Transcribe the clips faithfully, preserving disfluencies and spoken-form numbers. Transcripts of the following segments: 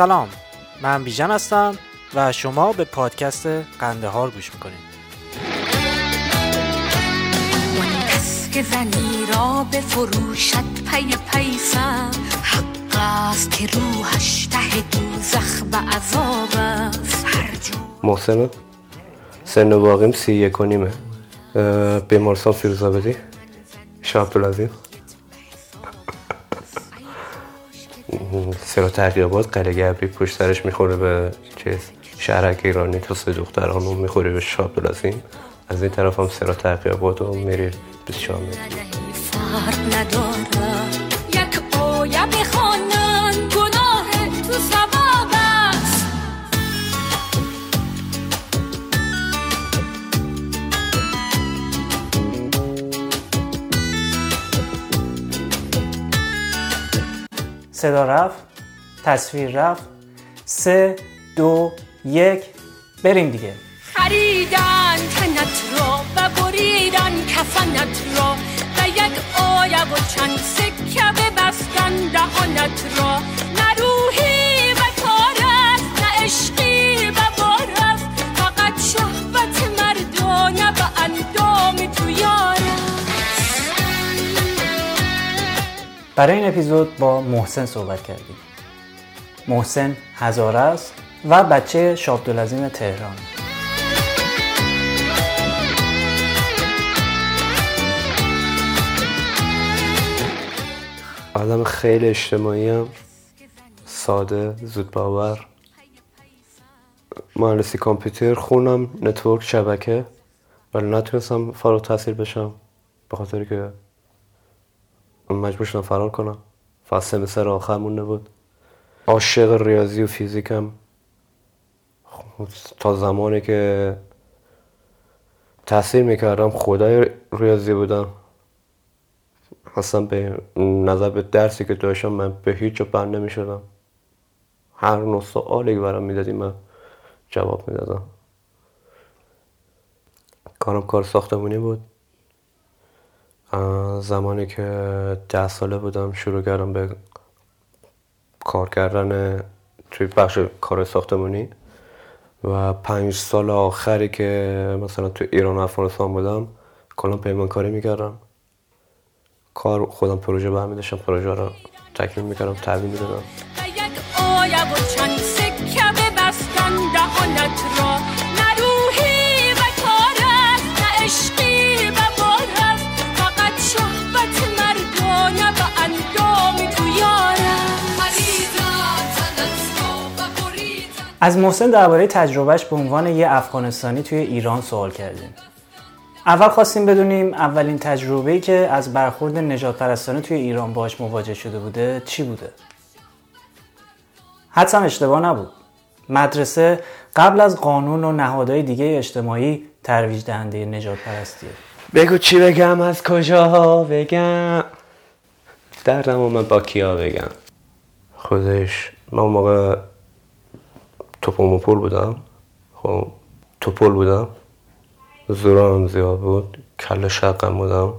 سلام، من بیژن هستم و شما به پادکست قندهار گوش میکنید. که زنی را به فروشت پی پیسم، حق است که روحش ته دوزخ به عذاب است. محسن سن واقعیم سی یک و نیمه، بیمارستان فیروزآبادی شاه عبدالعظیم، سرات عقیاباد، قلعه گبری، پشت سرش میخوره به چیز شهرک ایرانی که سه دخترانو میخوره به شاه عبدالعظیم. از این طرف هم سرات عقیاباد و میری شامل. صدا رفت، تصویر رفت، سه، دو، یک، بریم دیگه. خریدن تنت را و بریدن کفنت را و یک آیه و چند سکه ببستن دهانت را. نه روحی و کار است، نه عشقی و بار است، فقط شهوت مردانه به اندام تو یار است. برای این اپیزود با محسن صحبت کردیم. محسن هزاره است و بچه شاه عبدالعظیم تهران. آدم خیلی اجتماعیم، ساده، زود باور، مهندسی کامپیوتر خونم، نتورک، شبکه، ولی نتونستم فارغ التحصیل بشم به خاطر که مجبور شدم فرار کنم. فصل سمستر آخر مونده بود. عاشق ریاضی و فیزیکم تا زمانی که تحصیل میکردم. خدای ریاضی بودم. اصلا به نظر به درسی که داشتم من به هیچ جا بند نمی شدم. هر نوع سؤالی که برام می دادیم من جواب می دادم. کارم کار ساختمونی بود. زمانی که ده ساله بودم شروع کردم به کار کردن توی بخش کار ساختمونی و پنج سال آخری که مثلا تو ایران و افغانستان بودم کلا پیمانکاری می کردم. کار خودم پروژه برمی داشتم، پروژه رو تکمیل میکردم، تحویل میدادم. از محسن درباره تجربهش به عنوان یه افغانستانی توی ایران سوال کردیم. اول خواستیم بدونیم اولین تجربه‌ای که از برخورد نژادپرستانه توی ایران باهاش مواجه شده بوده چی بوده؟ حدس هم اشتباه نبود. مدرسه قبل از قانون و نهادهای دیگه اجتماعی ترویج دهنده نژادپرستیه. بگو چی بگم، از کجاها بگم، دردم و من با کیا بگم. خودش من اون موقع توپول بودم. خب توپول بودم. زورم زیاد بود، کل شقم بودم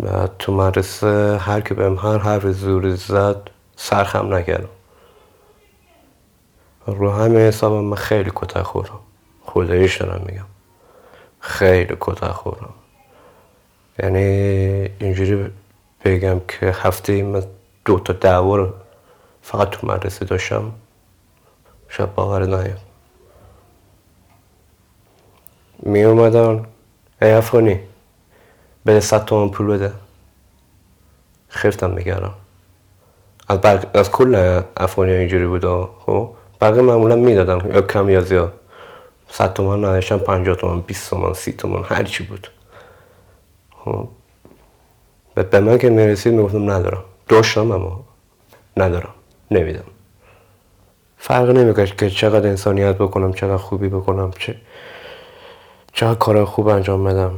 و تو مدرسه هر که بهم هر حرف زوری زد سرخم نکردم. رو همه حسابم من خیلی کتک خوردم. خداییش دارم میگم خیلی کتک خوردم. یعنی اینجوری بگم که هفته من دو تا دعوا رو فقط تو مدرسه داشتم. شب باور نیاد. می اومدن ای افغانی بده صد تومن پول بده. خفتم میگردم. از بر... از کل افغانی اینجوری بود. خب بقیه معمولا میدادم یا کم یا زیاد. صد تومن نداشتم، پنجاه تومن، بیست تومن، سی تومن، هر چی بود. خب به من که میرسید میگفتم ندارم. داشتم اما ندارم، نمیدم. فرق نمیکرد که چقدر انسانیت بکنم، چقدر خوبی بکنم، چه چقدر کارهای خوب انجام بدم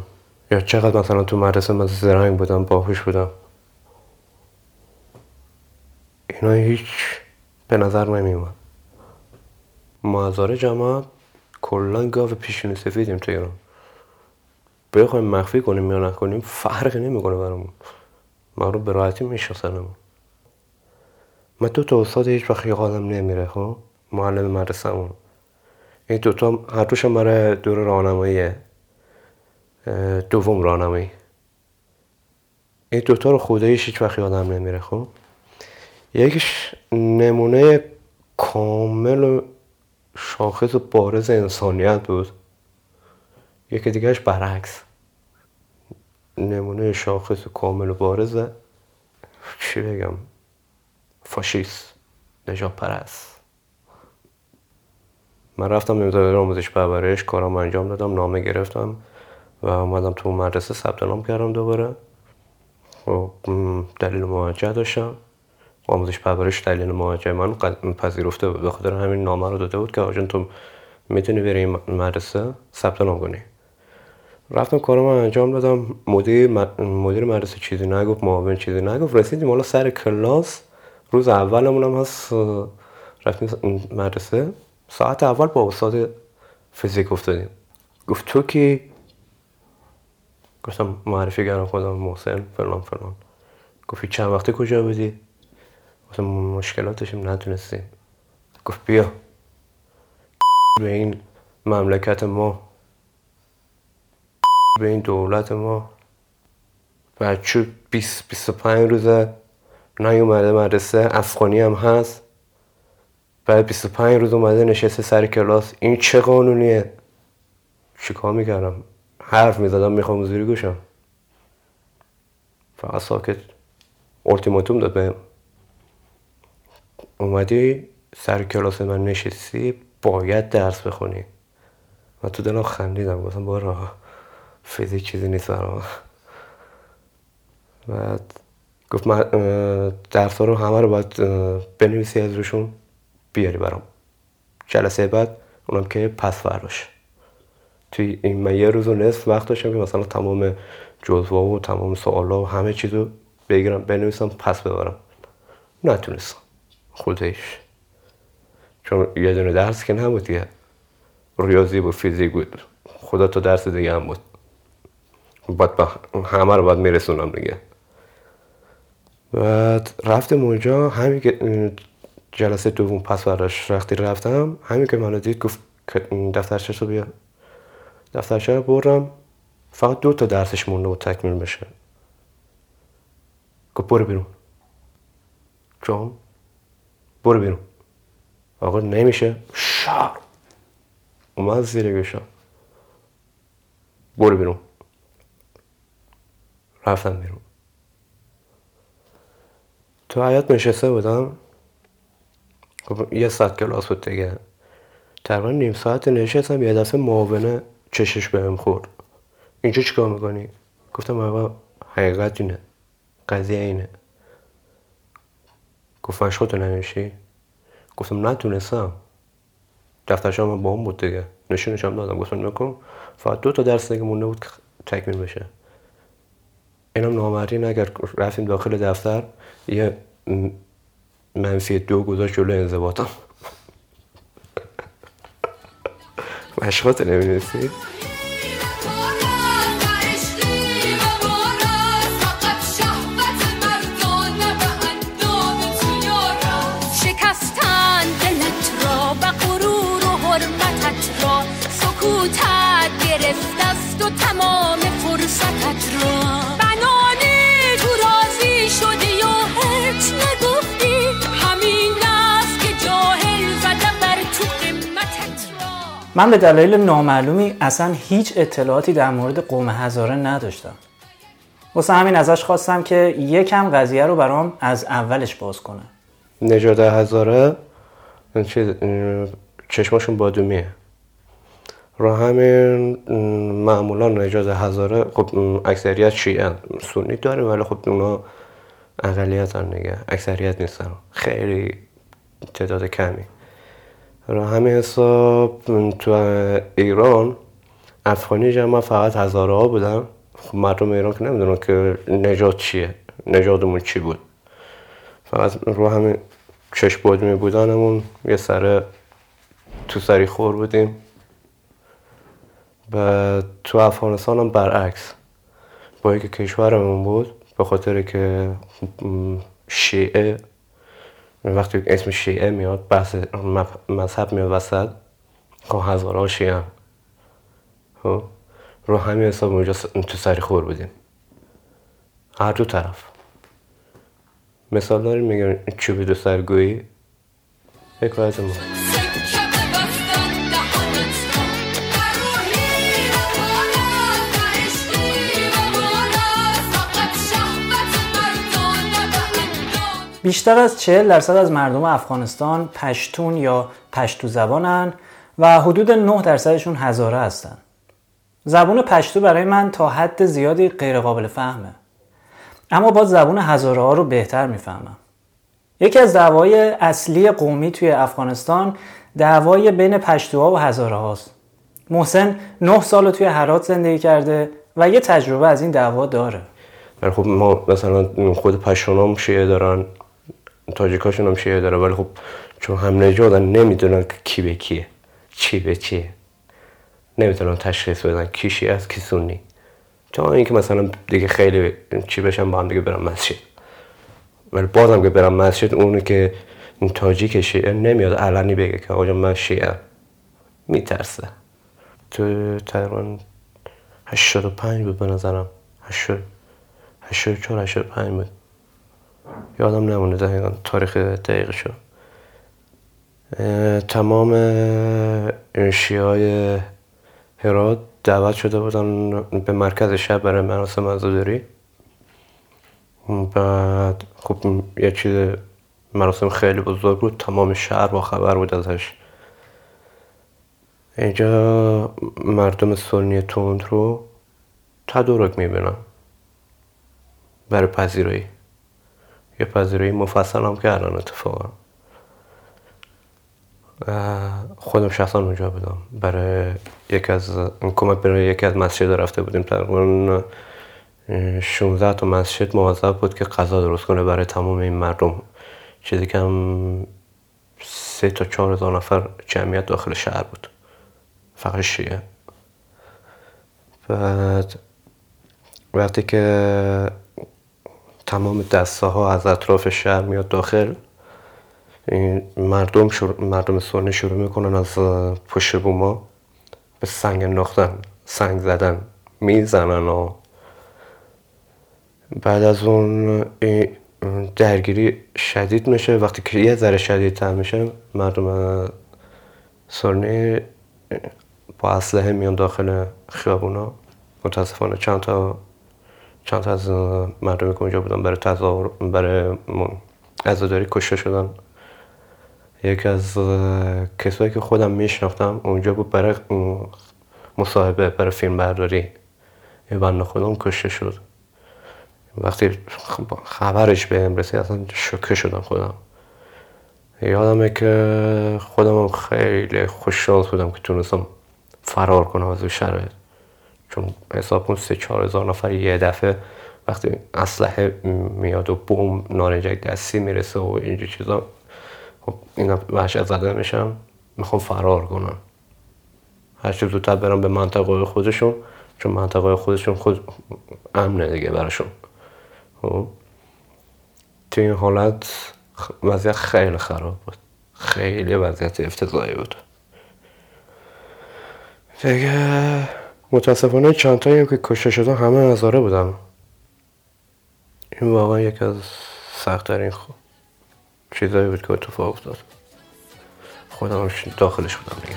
یا چقدر مثلا تو مدرسه من زرنگ بودم، باهوش بودم، اینا هیچ به نظر نمیومد. ما هزاره جماعت کلا گاو پیشونی سفیدیم تو ایران. بخوایم مخفی کنیم یا نکنیم فرق نمیکنه برامون. ما رو به راحتی میشناسنمون. من دو تا استاد هیچ وقت یادم نمیره، خب معلم مدرسه اون این دوتا هر دوشم برای دور راهنماییه، دوم راهنمایی، این دوتا رو خودش هیچ وقت یادم نمیره. خب یکیش نمونه کامل و شاخص و بارز انسانیت بود، یکی دیگهش برعکس. نمونه شاخص و کامل و بارزه چی بگم، فاشیست، نجات پرست. من رفتم امتحان آموزش پرورش، کارم انجام دادم، نامه گرفتم و اومدم تو مدرسه ثبت نام کردم دوباره. خب دلیل موجه داشتم، آموزش پرورش دلیل موجه من پذیرفته بود، به خاطر همین نامه رو داده بود که آجان تو میتونی بری این مدرسه ثبت نام کنی. رفتم کارم انجام دادم، مدیر مدیر مدرسه چیزی نگفت، معاون چیزی نگفت. رسیدیم حالا سر کلاس، روز اولمون هم هست، رفتیم مدرسه. ساعت اول با استاد فیزیک افتادیم. گفت تو کی؟ گفتم معرفی کردم خودم، محسن فلان فلان. گفت چند وقتی کجا بودی؟ گفتم مشکلات داشتیم نتونستیم. گفت بیا به این مملکت ما، به این دولت ما، بچه بیست بیست و پنج روزه نیومده مدرسه، افغانی هم هست، بعد بیست و پنج روز اومده نشسته سر کلاس، این چه قانونیه؟ چیکار میکردم؟ حرف میزدم میخوام زیر گوشم، فقط ساکت. اولتیماتوم داد بهم، اومدی سر کلاس من نشستی باید درس بخونی. من تو دلم خندیدم، گفتم بارا فیزیک چیزی نیست برام. بعد گفت من درس رو همه رو باید بنویسی از روشون بیاری برام. جلسه بعد اونم که پس فرداش توی این، من یه روز و نصف وقت داشتم که مثلا تمام جزوه و تمام سوالا و همه چیز رو بگیرم بنویسم پس ببرم. نتونستم خودش، چون یه دونه درس که نبود دیگه، ریاضی بود، فیزیک بود، خدا تا درس دیگه هم بود، باید همه رو باید میرسونم دیگه. بعد رفتم اونجا، همین که جلسه دوم پس فرداش وقتی رفتم، همین که منو دید گفت دفترچه رو بیار. دفترچه رو بردم، فقط دو تا درسش مونده بود تکمیل بشه. گفت برو بیرون. جام برو بیرون. آقا نمیشه. شار اومد زیر گوشم، برو بیرون. رفتم بیرون. تو حیاط نشسته بودم، یه ساعت کلاس بود دیگه، تقریبا نیم ساعت نشستم، یه دفعه معاونه چشش بهم خورد. اینجا چیکار میکنی؟ گفتم آقا حقیقت اینه، قضیه اینه. گفت مشغولتو نمیشی؟ گفتم نتونستم، دفترشم با هم بود دیگه، نشونش هم دادم، گفتم نکن، فقط دو تا درس دیگه مونده بود که تکمیل بشه. اینم نامردی نکرد، رفتیم داخل دفتر، یه منفی دو گذاشت جلو انضباطم. مشقات نمی‌نویسی؟ من به دلایل نامعلومی اصلا هیچ اطلاعاتی در مورد قوم هزاره نداشتم. واسه همین ازش خواستم که یکم قضیه رو برام از اولش باز کنه. نژاد هزاره چیز چشماشون بادومیه. را همین معمولا نژاد هزاره خب اکثریت شیعه، سنی داریم ولی خب اونا اقلیت هم نگه، اکثریت نیستن، خیلی تعداد کمی. را همین حساب تو ایران افغانی جمع فقط هزاره ها بودن. خب مردم ایران که نمیدونن که نژاد چیه، نژادمون چی بود، فقط رو همین چشم بادمی بودنمون یه سره تو سری خور بودیم. و تو افغانستان هم برعکس با یک کشورمون بود، به خاطر که شیعه وقتی اسم شیعه میاد بحث مذهب میاد وسط که هزاره ها شیعه هم رو همین حساب اونجا تو سری خور بودیم هر دو طرف. مثال داریم میگن چوب دو سرگویی حکایت ما. بیشتر از چهل درصد از مردم افغانستان پشتون یا پشتو زبانن و حدود نه درصدشون هزاره هستن. زبان پشتو برای من تا حد زیادی غیر قابل فهمه، اما باز زبان هزاره ها رو بهتر میفهمم. یکی از دعوای اصلی قومی توی افغانستان دعوای بین پشتوها و هزاره هاست. محسن نه سال توی هرات زندگی کرده و یه تجربه از این دعوا داره. ولی خب ما مثلا خود پشتونا هم شیعه دارن، تاجیکاشون هم شیعه داره، ولی خب چون هم نژادن نمیدونن که کی به کیه، چی به چیه، نمیتونن تشخیص بدن کی شیعه است کی سنی. تا اینکه مثلا دیگه خیلی چی بشن با هم دیگه برن مسجد، ولی بازم که برن مسجد اونی که تاجیک شیعه نمیاد علنی بگه که آقا من شیعه، میترسه. تو تقریبا هشتاد و پنج بود به نظرم، هشتاد و چهار هشتاد و پنج بود، یادم نمونه دقیقا تاریخ دقیقشو. تمام شیعه هرات دعوت شده بودن به مرکز شهر برای مراسم عزاداری. بعد خب یه چیز مراسم خیلی بزرگ بود، تمام شهر با خبر بود ازش. اینجا مردم سنی تند رو تدارک میبینن برای پذیرایی، یه پذیرایی مفصل هم کردن اتفاقا. خودم شخصا اونجا بودم، برای یک از کمک برای یکی از مسجد رفته بودیم. تقریبا شانزده تا مسجد موظف بود که غذا درست کنه برای تمام این مردم، چیزی که هم سه تا چهار هزار نفر جمعیت داخل شهر بود فقط شیعه. بعد وقتی که تمام دسته ها از اطراف شهر میاد داخل، این مردم شروع، مردم سنی شروع میکنن از پشت بوما به سنگ انداختن، سنگ زدن، میزنن و بعد از اون درگیری شدید میشه. وقتی که یه ذره شدیدتر میشه، مردم سنی با اسلحه میان داخل خیابونا. متاسفانه چند تا چند تا از مردمی که اونجا بودن برای تظاهر برای عزاداری کشته شدن. یکی از کسایی که خودم میشناختم اونجا بود برای مصاحبه، برای فیلم برداری، یه بنده خودم کشته شد. وقتی خبرش بهم رسید اصلا شوکه شدم خودم. یادمه که خودم خیلی خوشحال بودم که تونستم فرار کنم از اون شرایط، چون حساب کنم سه چهار هزار نفر یه دفعه وقتی اسلحه میاد و بمب نارنجک دستی میرسه و اینجور چیزا، خب اینا وحشت زده میشم، میخوام فرار کنم، هرچی زودتر برم به منطقه خودشون، چون منطقه خودشون خود امنه دیگه براشون. خب تو این حالت وضعیت خیلی خراب بود، خیلی وضعیت افتضاحی بود دیگه. متاسفانه چند تایی که کشته شدن همه هزاره بودن. این واقعا یکی از سخت‌ترین خوب چیزایی بود که اتفاق افتاد. خودم داخلش بودم دیگه.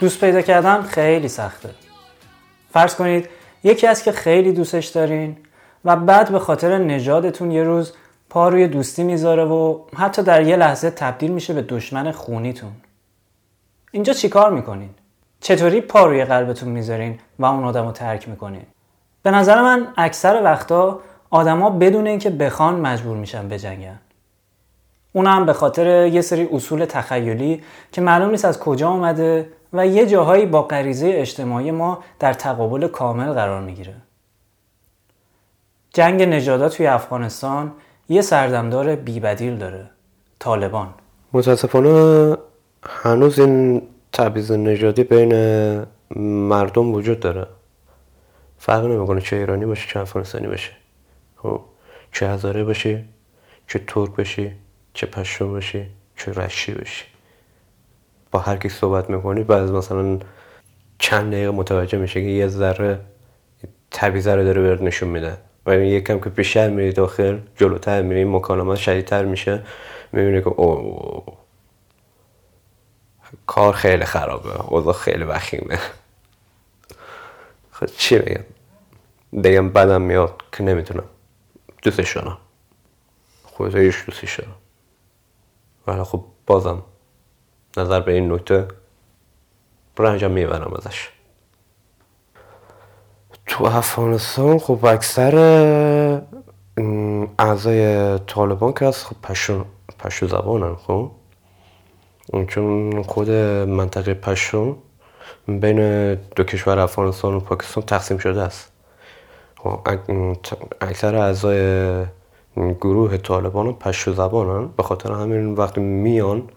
دوست پیدا کردن خیلی سخته. فرض کنید یکی هست که خیلی دوستش دارین و بعد به خاطر نژادتون یه روز پا روی دوستی میذاره و حتی در یه لحظه تبدیل میشه به دشمن خونیتون. اینجا چیکار میکنین؟ چطوری پا روی قلبتون میذارین و اون آدمو ترک میکنین؟ به نظر من اکثر وقتا آدما بدون اینکه بخوان مجبور میشن بجنگن. اونا هم به خاطر یه سری اصول تخیلی که معلوم نیست از کجا اومده و یه جاهایی با غریزه اجتماعی ما در تقابل کامل قرار میگیره. جنگ نژادات توی افغانستان یه سردمدار بی‌بدیل داره، طالبان. متاسفانه هنوز این تبعیض نژادی بین مردم وجود داره. فرق نمیکنه چه ایرانی باشه، چه افغانستانی باشه، چه هزاره باشه، چه ترک باشه، چه پشتو باشه، چه رشی باشه. با هر کی صحبت میکنی بعد مثلا چند دقیقه متوجه میشه که یه ذره تبعیض رو داره برات نشون میده. و یکم که پیشتر میری داخل، جلوتر میری، مکالمات شدیدتر میشه، میبینی که اوه کار خیلی خرابه، اوضاع خیلی وخیمه. خب چی بگم؟ بگم بدم میاد که نمیتونم. دوستش دارم، خودش دوستش دارم، ولی خب بازم نظر به این نکته رنجم میبرم ازش. تو افغانستان خب اکثر اعضای طالبان که از خب پشتو پشتو زبانن. خب چون خود منطقه پشتون بین دو کشور افغانستان و پاکستان تقسیم شده است. اکثر اعضای گروه طالبان پشتو زبانن، به خاطر همین وقتی میان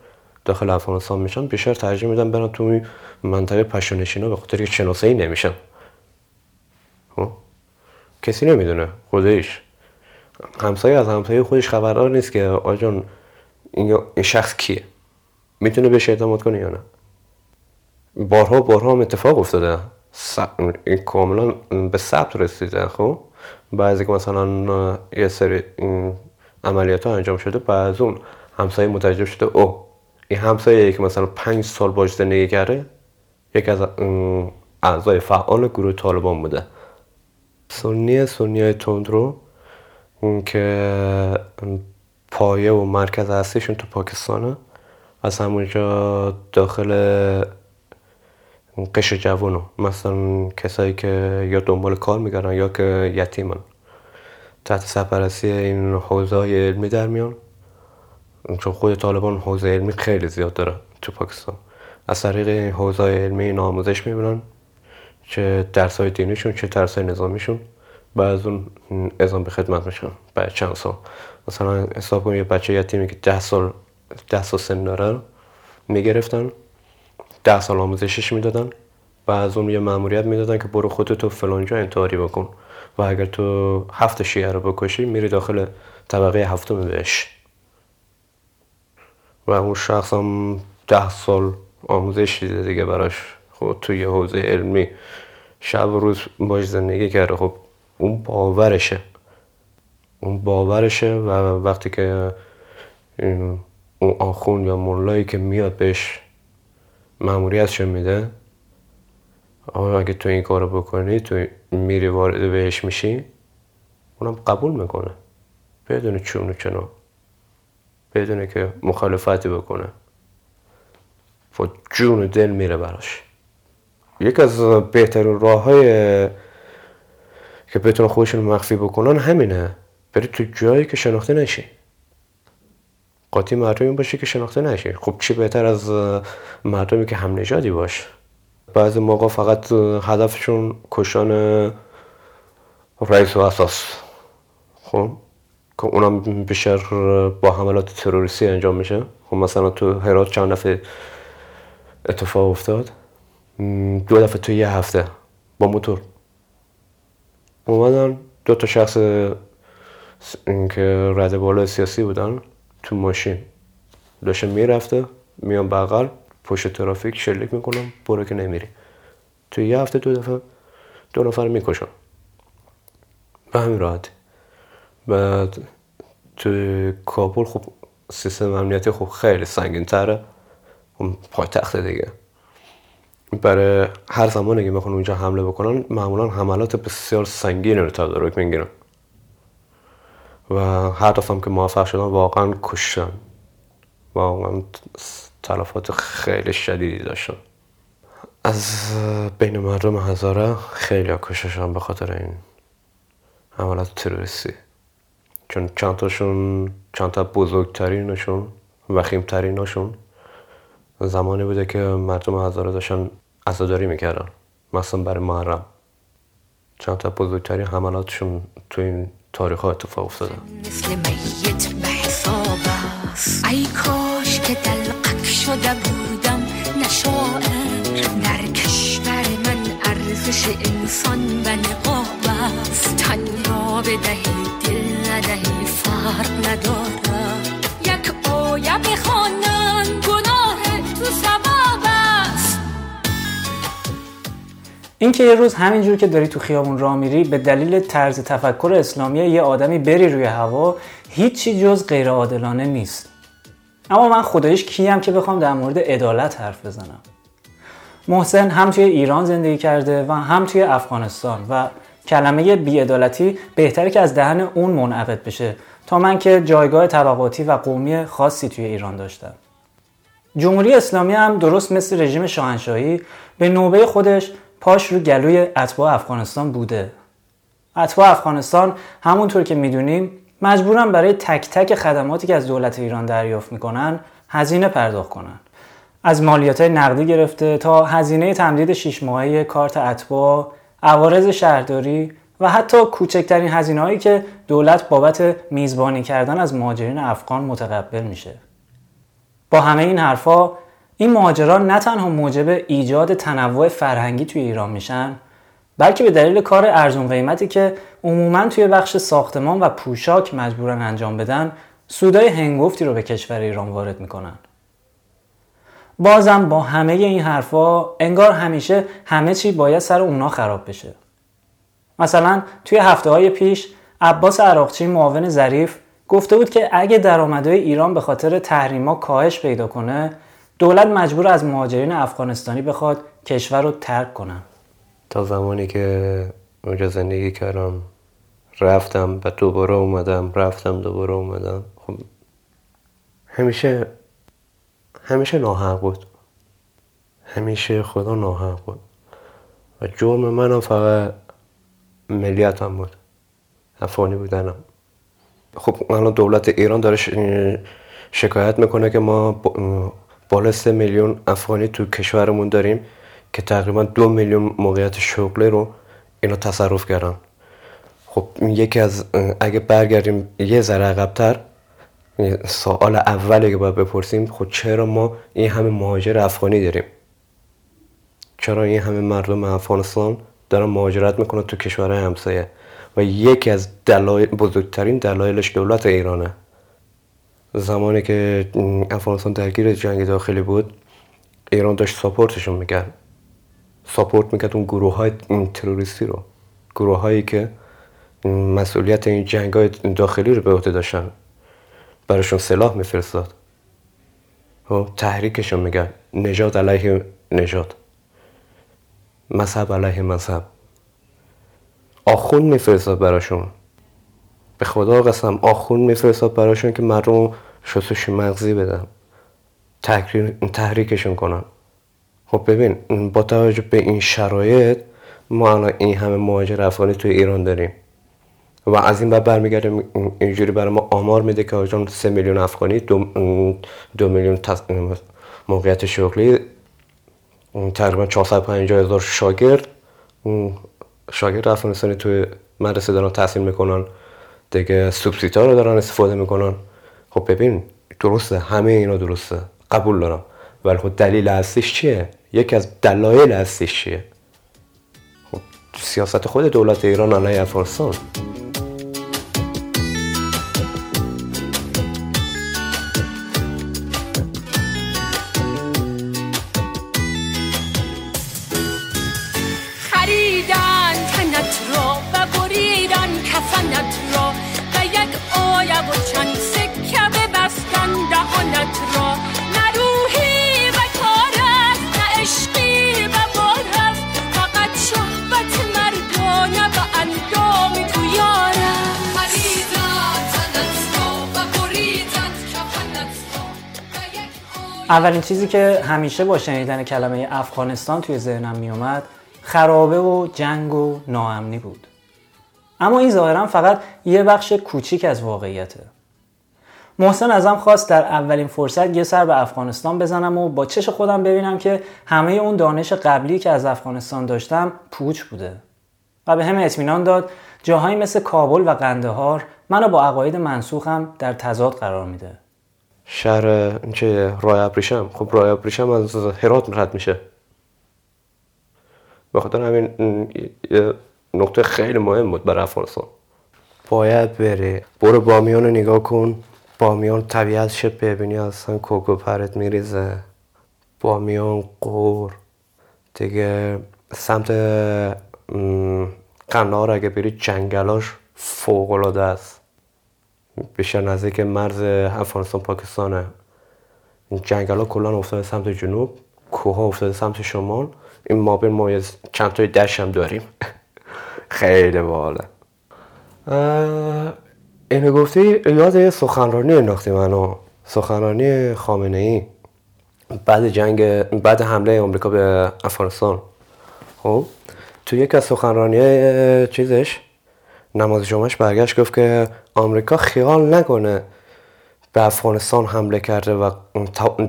داخل افغانستان میشن بیشتر ترجیح میدن برن تو منطقه پشتو نشینا، به خاطر اینکه شناسایی نمیشن. کسی نمیدونه، خودش همسایه از همسایه خودش خبردار نیست که آقا جان این شخص کیه، میتونه بهش اعتماد کنه یا نه. بارها بارها هم اتفاق افتاده، این کاملا به ثبت رسیده. خب بعضی که مثلا یه سری عملیات ها انجام شده، بعض اون همسایه متوجه شده او این همسایه که مثلا پنج سال باش زندگی کرده یک از اعضای فعال گروه طالبان بوده. سنی سنیای تندرو اون که پایه و مرکز اصلیشون تو پاکستانه، از همونجا داخل قشر جوانو، مثلا کسایی که یا دنبال کار میگردن یا که یتیمن، تحت سرپرستی این حوزه‌های علمی در میان. چون خود طالبان حوزه علمی خیلی زیاد داره تو پاکستان، از طریق این حوزه‌های علمی این آموزش میبینن، چه درس‌های دینیشون چه درس‌های نظامیشون. بعد از اون اعزام به خدمت میشن بعد چند سال. مثلا حساب کنید یه بچه یتیمی که ده سال ده سال سن داره میگرفتن، ده سال آموزشش میدادن، بعد از اون یه مأموریت میدادن که برو خودتو فلانجا انتحاری بکن و اگر تو هفت شیعه رو بکشی میری داخل طبقه هفتم بهش. و اون شخص هم ده سال آموزش دیده دیگه براش، خب توی یه حوزه علمی شب و روز باش زندگی کرده. خب اون باورشه، اون باورشه و وقتی که اون آخوند یا مولایی که میاد بهش مأموریتش میده، آقا اگه تو این کارو بکنی تو میری وارد بهش میشی، اونم قبول میکنه بدون چون و چنا، بدون که مخالفتی بکنه، و جون و دل میره براش. یک از بهترین راه‌های که بتونن خودشون مخفی بکنن همینه، بری تو جایی که شناخته نشی، قاطی مردمی باشی که شناخته نشی. خب چی بهتر از مردمی که هم نژادی باش؟ بعضی موقع فقط هدفشون کشتن رئیس و اساس، خب که اونم بیشتر با حملات تروریستی انجام میشه. خب مثلا تو هرات چند دفعه اتفاق افتاد، دو دفعه تو یه هفته با موتور اومدن دو تا شخص که رده بالای سیاسی بودن تو ماشین داشته میرفته، میان بغل پشت ترافیک شلیک میکنم برو که نمیری، تو یه هفته دو دفعه دو نفر میکشن به همین راحتی. بعد تو کابل خب سیستم امنیتی خب خیلی سنگین تره، پایتخت دیگه، برای هر زمانی که بخوان اونجا حمله بکنن معمولا حملات بسیار سنگین رو تدارک میگیرن و هر دفعه که موفق شدن واقعا کشتن، واقعا تلفات خیلی شدیدی داشتن. از بین مردم هزاره خیلی ها کشتشن به خاطر این عملات تروریستی، چون چند تاشون، چند تا بزرگترینشون، وخیمترینشون زمانی بوده که مردم هزاره داشتن عزاداری میکردن، مثلا برای محرم. چند تا بزرگترین حملاتشون تو این تاریخ ها اتفاق افتاده. ای کاش که دلقک شده بودم نشاعر، در کشور من ارزش انسان و نقاب است، تن را بدهی دل ندهی فرق ندارد، یک آیه بخوانن گناه تو ثواب است. این که یه روز همینجور که داری تو خیابون راه میری به دلیل طرز تفکر اسلامی یه آدمی بری روی هوا هیچی جز غیر عادلانه نیست. اما من خداییش کیم که بخوام در مورد عدالت حرف بزنم. محسن هم توی ایران زندگی کرده و هم توی افغانستان و کلمه بی‌عدالتی بهتره که از دهن اون منعبد بشه تا من که جایگاه طبقاتی و قومی خاصی توی ایران داشتم. جمهوری اسلامی هم درست مثل رژیم شاهنشاهی به نوبه خودش پاش رو گلوی اتباع افغانستان بوده. اتباع افغانستان همونطور که میدونیم مجبورن برای تک تک خدماتی که از دولت ایران دریافت میکنن هزینه پرداخت کنن، از مالیات‌های نقدی گرفته تا هزینه تمدید شش ماهه کارت اتباع، عوارض شهرداری و حتی کوچکترین هزینه‌هایی که دولت بابت میزبانی کردن از مهاجرین افغان متقبل میشه. با همه این حرفا این مهاجران نه تنها موجب ایجاد تنوع فرهنگی توی ایران میشن، بلکه به دلیل کار ارزون قیمتی که عموماً توی بخش ساختمان و پوشاک مجبورن انجام بدن، سودای هنگفتی رو به کشور ایران وارد میکنن. بازم با همه این حرفا انگار همیشه همه چی باید سر اونا خراب بشه. مثلا توی هفته های پیش عباس عراقچی معاون ظریف گفته بود که اگه درآمدهای ایران به خاطر تحریما کاهش پیدا کنه، دولت مجبور از مهاجرین افغانستانی بخواد کشور رو ترک کنن. تا زمانی که اونجا زندگی کردم، رفتم و دوباره اومدم، رفتم دوباره اومدم، خب همیشه همیشه ناحق بود، همیشه خدا ناحق بود و جرم منم فقط ملیتم بود، افغانی بودنم. خب الان دولت ایران داره شکایت میکنه که ما بالای سه میلیون افغانی تو کشورمون داریم که تقریبا دو میلیون موقعیت شغلی رو اینا تصرف کردن. خب یکی از اگه برگردیم یه ذره عقب‌تر، سوال اولی که باید بپرسیم خب چرا ما این همه مهاجر افغانی داریم؟ چرا این همه مردم افغانستان دارن مهاجرت میکنن تو کشورهای همسایه؟ و یکی از دلایل، بزرگترین دلایلش دولت ایرانه. زمانی که افغانستان درگیر جنگ داخلی بود، ایران داشت ساپورتشون میکرد، ساپورت میکرد اون گروه های تروریستی رو، گروه هایی که مسئولیت این جنگ های داخلی رو به عهده داشتن، براشون سلاح میفرستاد، تحریکشون میکرد، نژاد علیه نژاد، مذهب علیه مذهب، آخوند میفرستاد براشون. به خدا قسم آخوند میفرستاد براشون که مردم رو شستش مغزی بدن، تحریکشون کنن. خب ببین، با توجه به این شرایط ما الان این همه مهاجر افغانی توی ایران داریم و از این بعد برمیگردیم اینجوری برای ما آمار میده که آجان سه میلیون افغانی، دو, دو میلیون تس... موقعیت شغلی، تقریبا چهارصد و پنجاه هزار شاگرد شاگرد افغانستانی توی مدرسه دارن تحصیل میکنن دیگه، سوبسیدها رو دارن استفاده میکنن. خب ببین درسته، همه اینا درسته، قبول دارم، ولی خب دلیل اصلیش چیه؟ یکی از دلایل اصلیش چیه؟ خب سیاست خود دولت ایران علیه افغانستان. Yo اولین چیزی که همیشه با شنیدن کلمه افغانستان توی ذهنم میومد خرابه و جنگ و ناامنی بود. اما این ظاهراً فقط یه بخش کوچیک از واقعیته. محسن ازم خواست در اولین فرصت یه سر به افغانستان بزنم و با چش خودم ببینم که همه اون دانش قبلی که از افغانستان داشتم پوچ بوده. و به هم اطمینان داد جاهایی مثل کابل و قندهار منو با عقاید منسوخم در تضاد قرار میده. شهر این چه رای ابریشم، خب رای ابریشم از هرات رد میشه. بخاطر همین نقطه خیلی مهم بود برای افغانستان. باید بری برو بامیان رو نگاه کن، بامیان طبیعتش ببینی اصلا کوکو پرت میریزه. بامیان، غور، دیگه سمت قنار اگه بری جنگلاش فوق‌العاده است. بیشتر نزدیک مرز افغانستان پاکستانه. این جنگلا کلا افتاده سمت جنوب، کوه‌ها افتاده سمت شمال. این مابین ما چند تا دشت هم داریم. خیلی باحاله. اینو گفتی یاد یه سخنرانی انداختی منو، سخنرانی خامنه‌ای بعد جنگ، بعد حمله آمریکا به افغانستان. خب تو یک از سخنرانی‌های چیزش، نماز جمعهش، برگشت گفت که آمریکا خیال نکنه به افغانستان حمله کرده و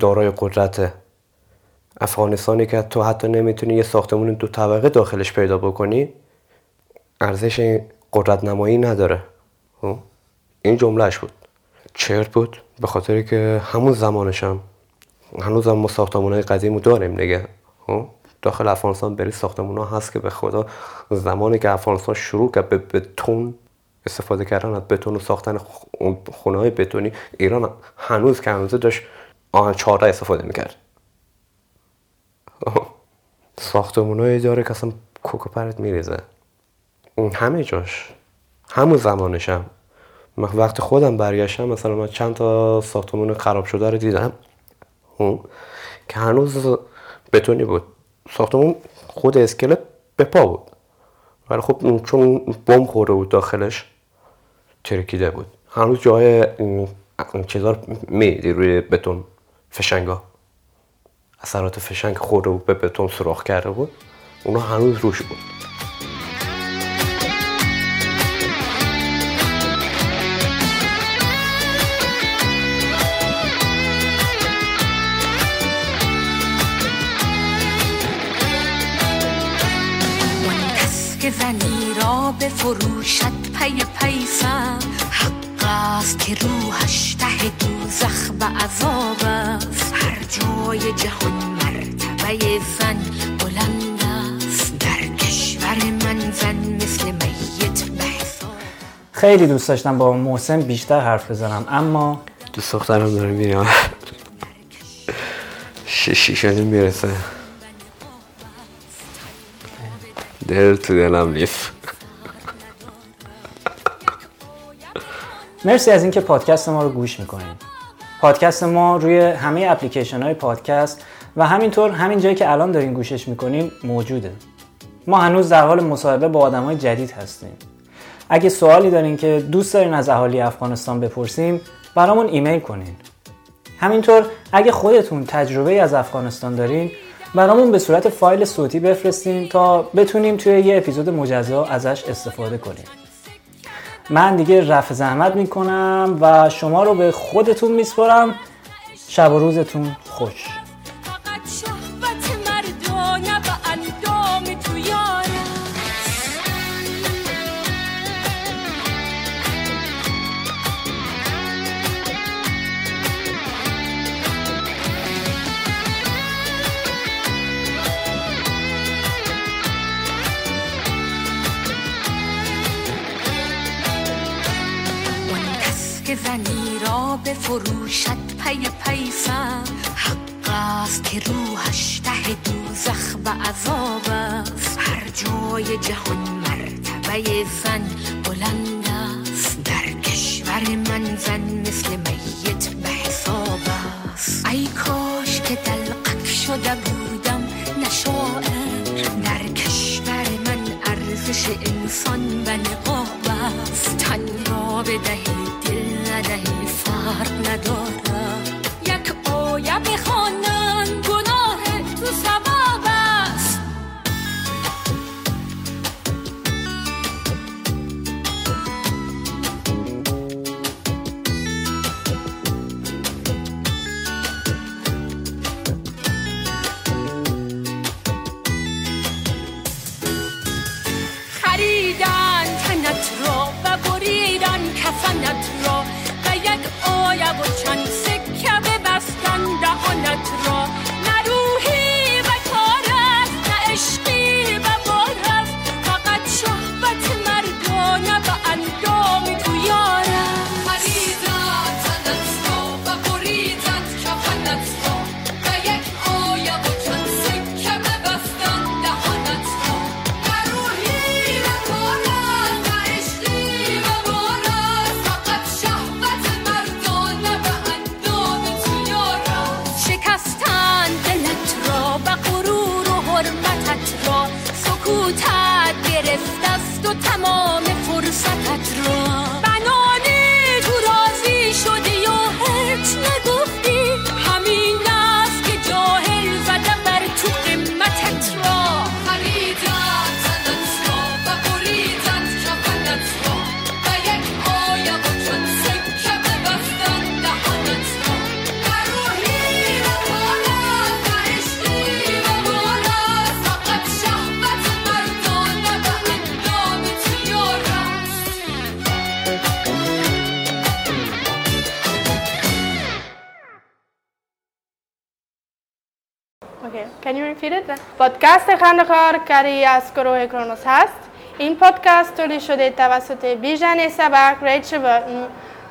دارای قدرته. افغانستانی که تو حتی نمیتونی یه ساختمون دو طبقه داخلش پیدا بکنی ارزش قدرت نمایی نداره. خب این جملهش بود. چرت بود به خاطر که همون زمانش هم هنوز هم ما ساختمان‌های قدیمو داریم دیگه. خب داخل افغانستان بری ساختمان‌ها هست که به خدا زمانی که افغانستان شروع کرد به بتون استفاده کردن از بتون و ساختن خونه‌های بتونی، ایران هنوز که هنوز داشت آهن چهارده استفاده می‌کرد. ساختمان‌های داره که اصلا کوکو پرت می‌ریزه. همه جاش همون زمانش هم. من وقتی خودم برگشتم مثلا من چند تا ساختمون خراب شده رو دیدم که هنوز بتونی بود، ساختمون خود اسکلت به پا بود ولی خب چون بمب خورده بود داخلش ترکیده بود. هنوز جای چیزا رو میدی روی بتون، فشنگا، اثرات فشنگ خورده بود به بتون سوراخ کرده بود، اونا هنوز روش بود. فروشت پی پیسم حق است که روحش ته دوزخ به عذاب است. هر جای جهان مرتبه زن بلند است، در کشور من زن مثل میت به حساب. خیلی دوست داشتم با محسن بیشتر حرف بزنم اما دوست دخترم داره میرم شیشی شده میرسه دل تو دلم نیست. مرسی از اینکه پادکست ما رو گوش میکنین. پادکست ما روی همه اپلیکیشن های پادکست و همینطور همین جایی که الان دارین گوشش میکنین موجوده. ما هنوز در حال مصاحبه با آدمای جدید هستیم. اگه سوالی دارین که دوست دارین از اهالی افغانستان بپرسیم برامون ایمیل کنین. همینطور اگه خودتون تجربه از افغانستان دارین برامون به صورت فایل صوتی بفرستین تا بتونیم توی یه اپیزود مجزا ازش استفاده کنیم. من دیگه رفع زحمت میکنم و شما رو به خودتون میسپارم. شب و روزتون خوش. زنی را به فروشت پی پیسم حق است که روحش ته دوزخ به عذاب است. هر جای جهان مرتبه زن بلند است، در کشور من زن مثل میت به حساب است. ای کاش که دلقک شده بودم نشاعر، در کشور من ارزش انسان و نقاب است. تن را بدهی دل ندهی فرق نداره، یک آیه بخوان سلطنت را و یک آیه و چند سکه ببستن دهانت را. نه روحی و کارت، نه عشقی و بارت، فقط شهبت مردانه و اندام تو یارم. فریدن تنت را و بریدن کفنت را و یک آیه و چند سکه ببستن دهانت را. نه روحی و کارت، نه عشقی و بارت، فقط شهبت مردانه و اندام تو یارم. شکستن دلت را و غرور و حرمتت را، سکوتت گرفت است و تمام فرصتت را. بنانه تو راضی شدی و هیچ نگفتی، همین است که جاهل زده بر تو قیمتت را. فریدن تنت را و بریدن کفنت را و یک آیه و چند سکه ببستن دهانت را. نه روحی و کارت، نه عشقی و بارت، فقط شهوت مردانه و اندام تو یارم. Okay, can you repeat it? پادکست قندهار کاری از گروه کرونوس هست. این پادکست تولید شده توسط بیژن سبک، ریچ و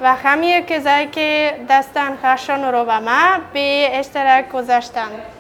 و همه کسایی که دستن خشن رو و ما به اشتراک گذاشتند.